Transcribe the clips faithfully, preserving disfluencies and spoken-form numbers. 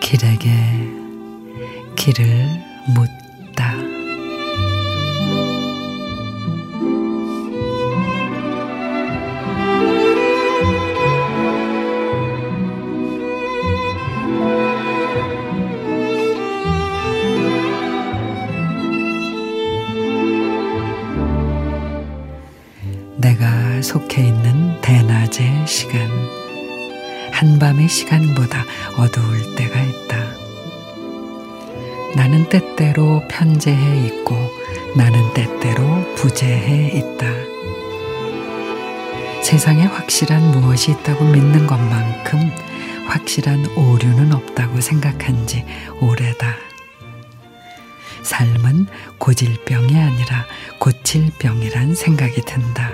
길에게 길을 묻다. 내가 속해 있는 대낮의 시간, 한밤의 시간보다 어두울 때가 있다. 나는 때때로 편재해 있고 나는 때때로 부재해 있다. 세상에 확실한 무엇이 있다고 믿는 것만큼 확실한 오류는 없다고 생각한 지 오래다. 삶은 고질병이 아니라 고칠병이란 생각이 든다.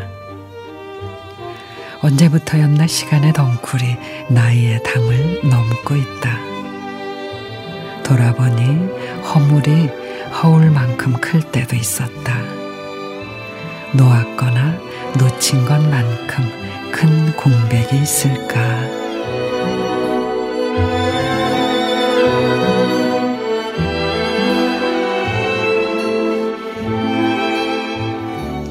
언제부터였나 시간의 덩굴이 나이의 담을 넘고 있다. 돌아보니 허물이 허울만큼 클 때도 있었다. 놓았거나 놓친 것만큼 큰 공백이 있을까.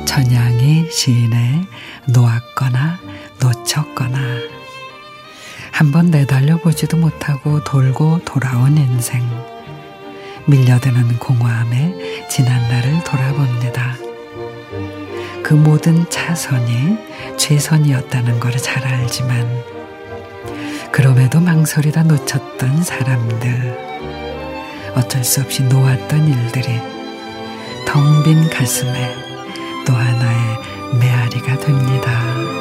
전양이 시인의 놓았거나 놓쳤거나. 한번 내달려보지도 못하고 돌고 돌아온 인생, 밀려드는 공허함에 지난 날을 돌아봅니다. 그 모든 차선이 최선이었다는 걸 잘 알지만 그럼에도 망설이다 놓쳤던 사람들, 어쩔 수 없이 놓았던 일들이 텅 빈 가슴에 또 하나의 메아리가 됩니다.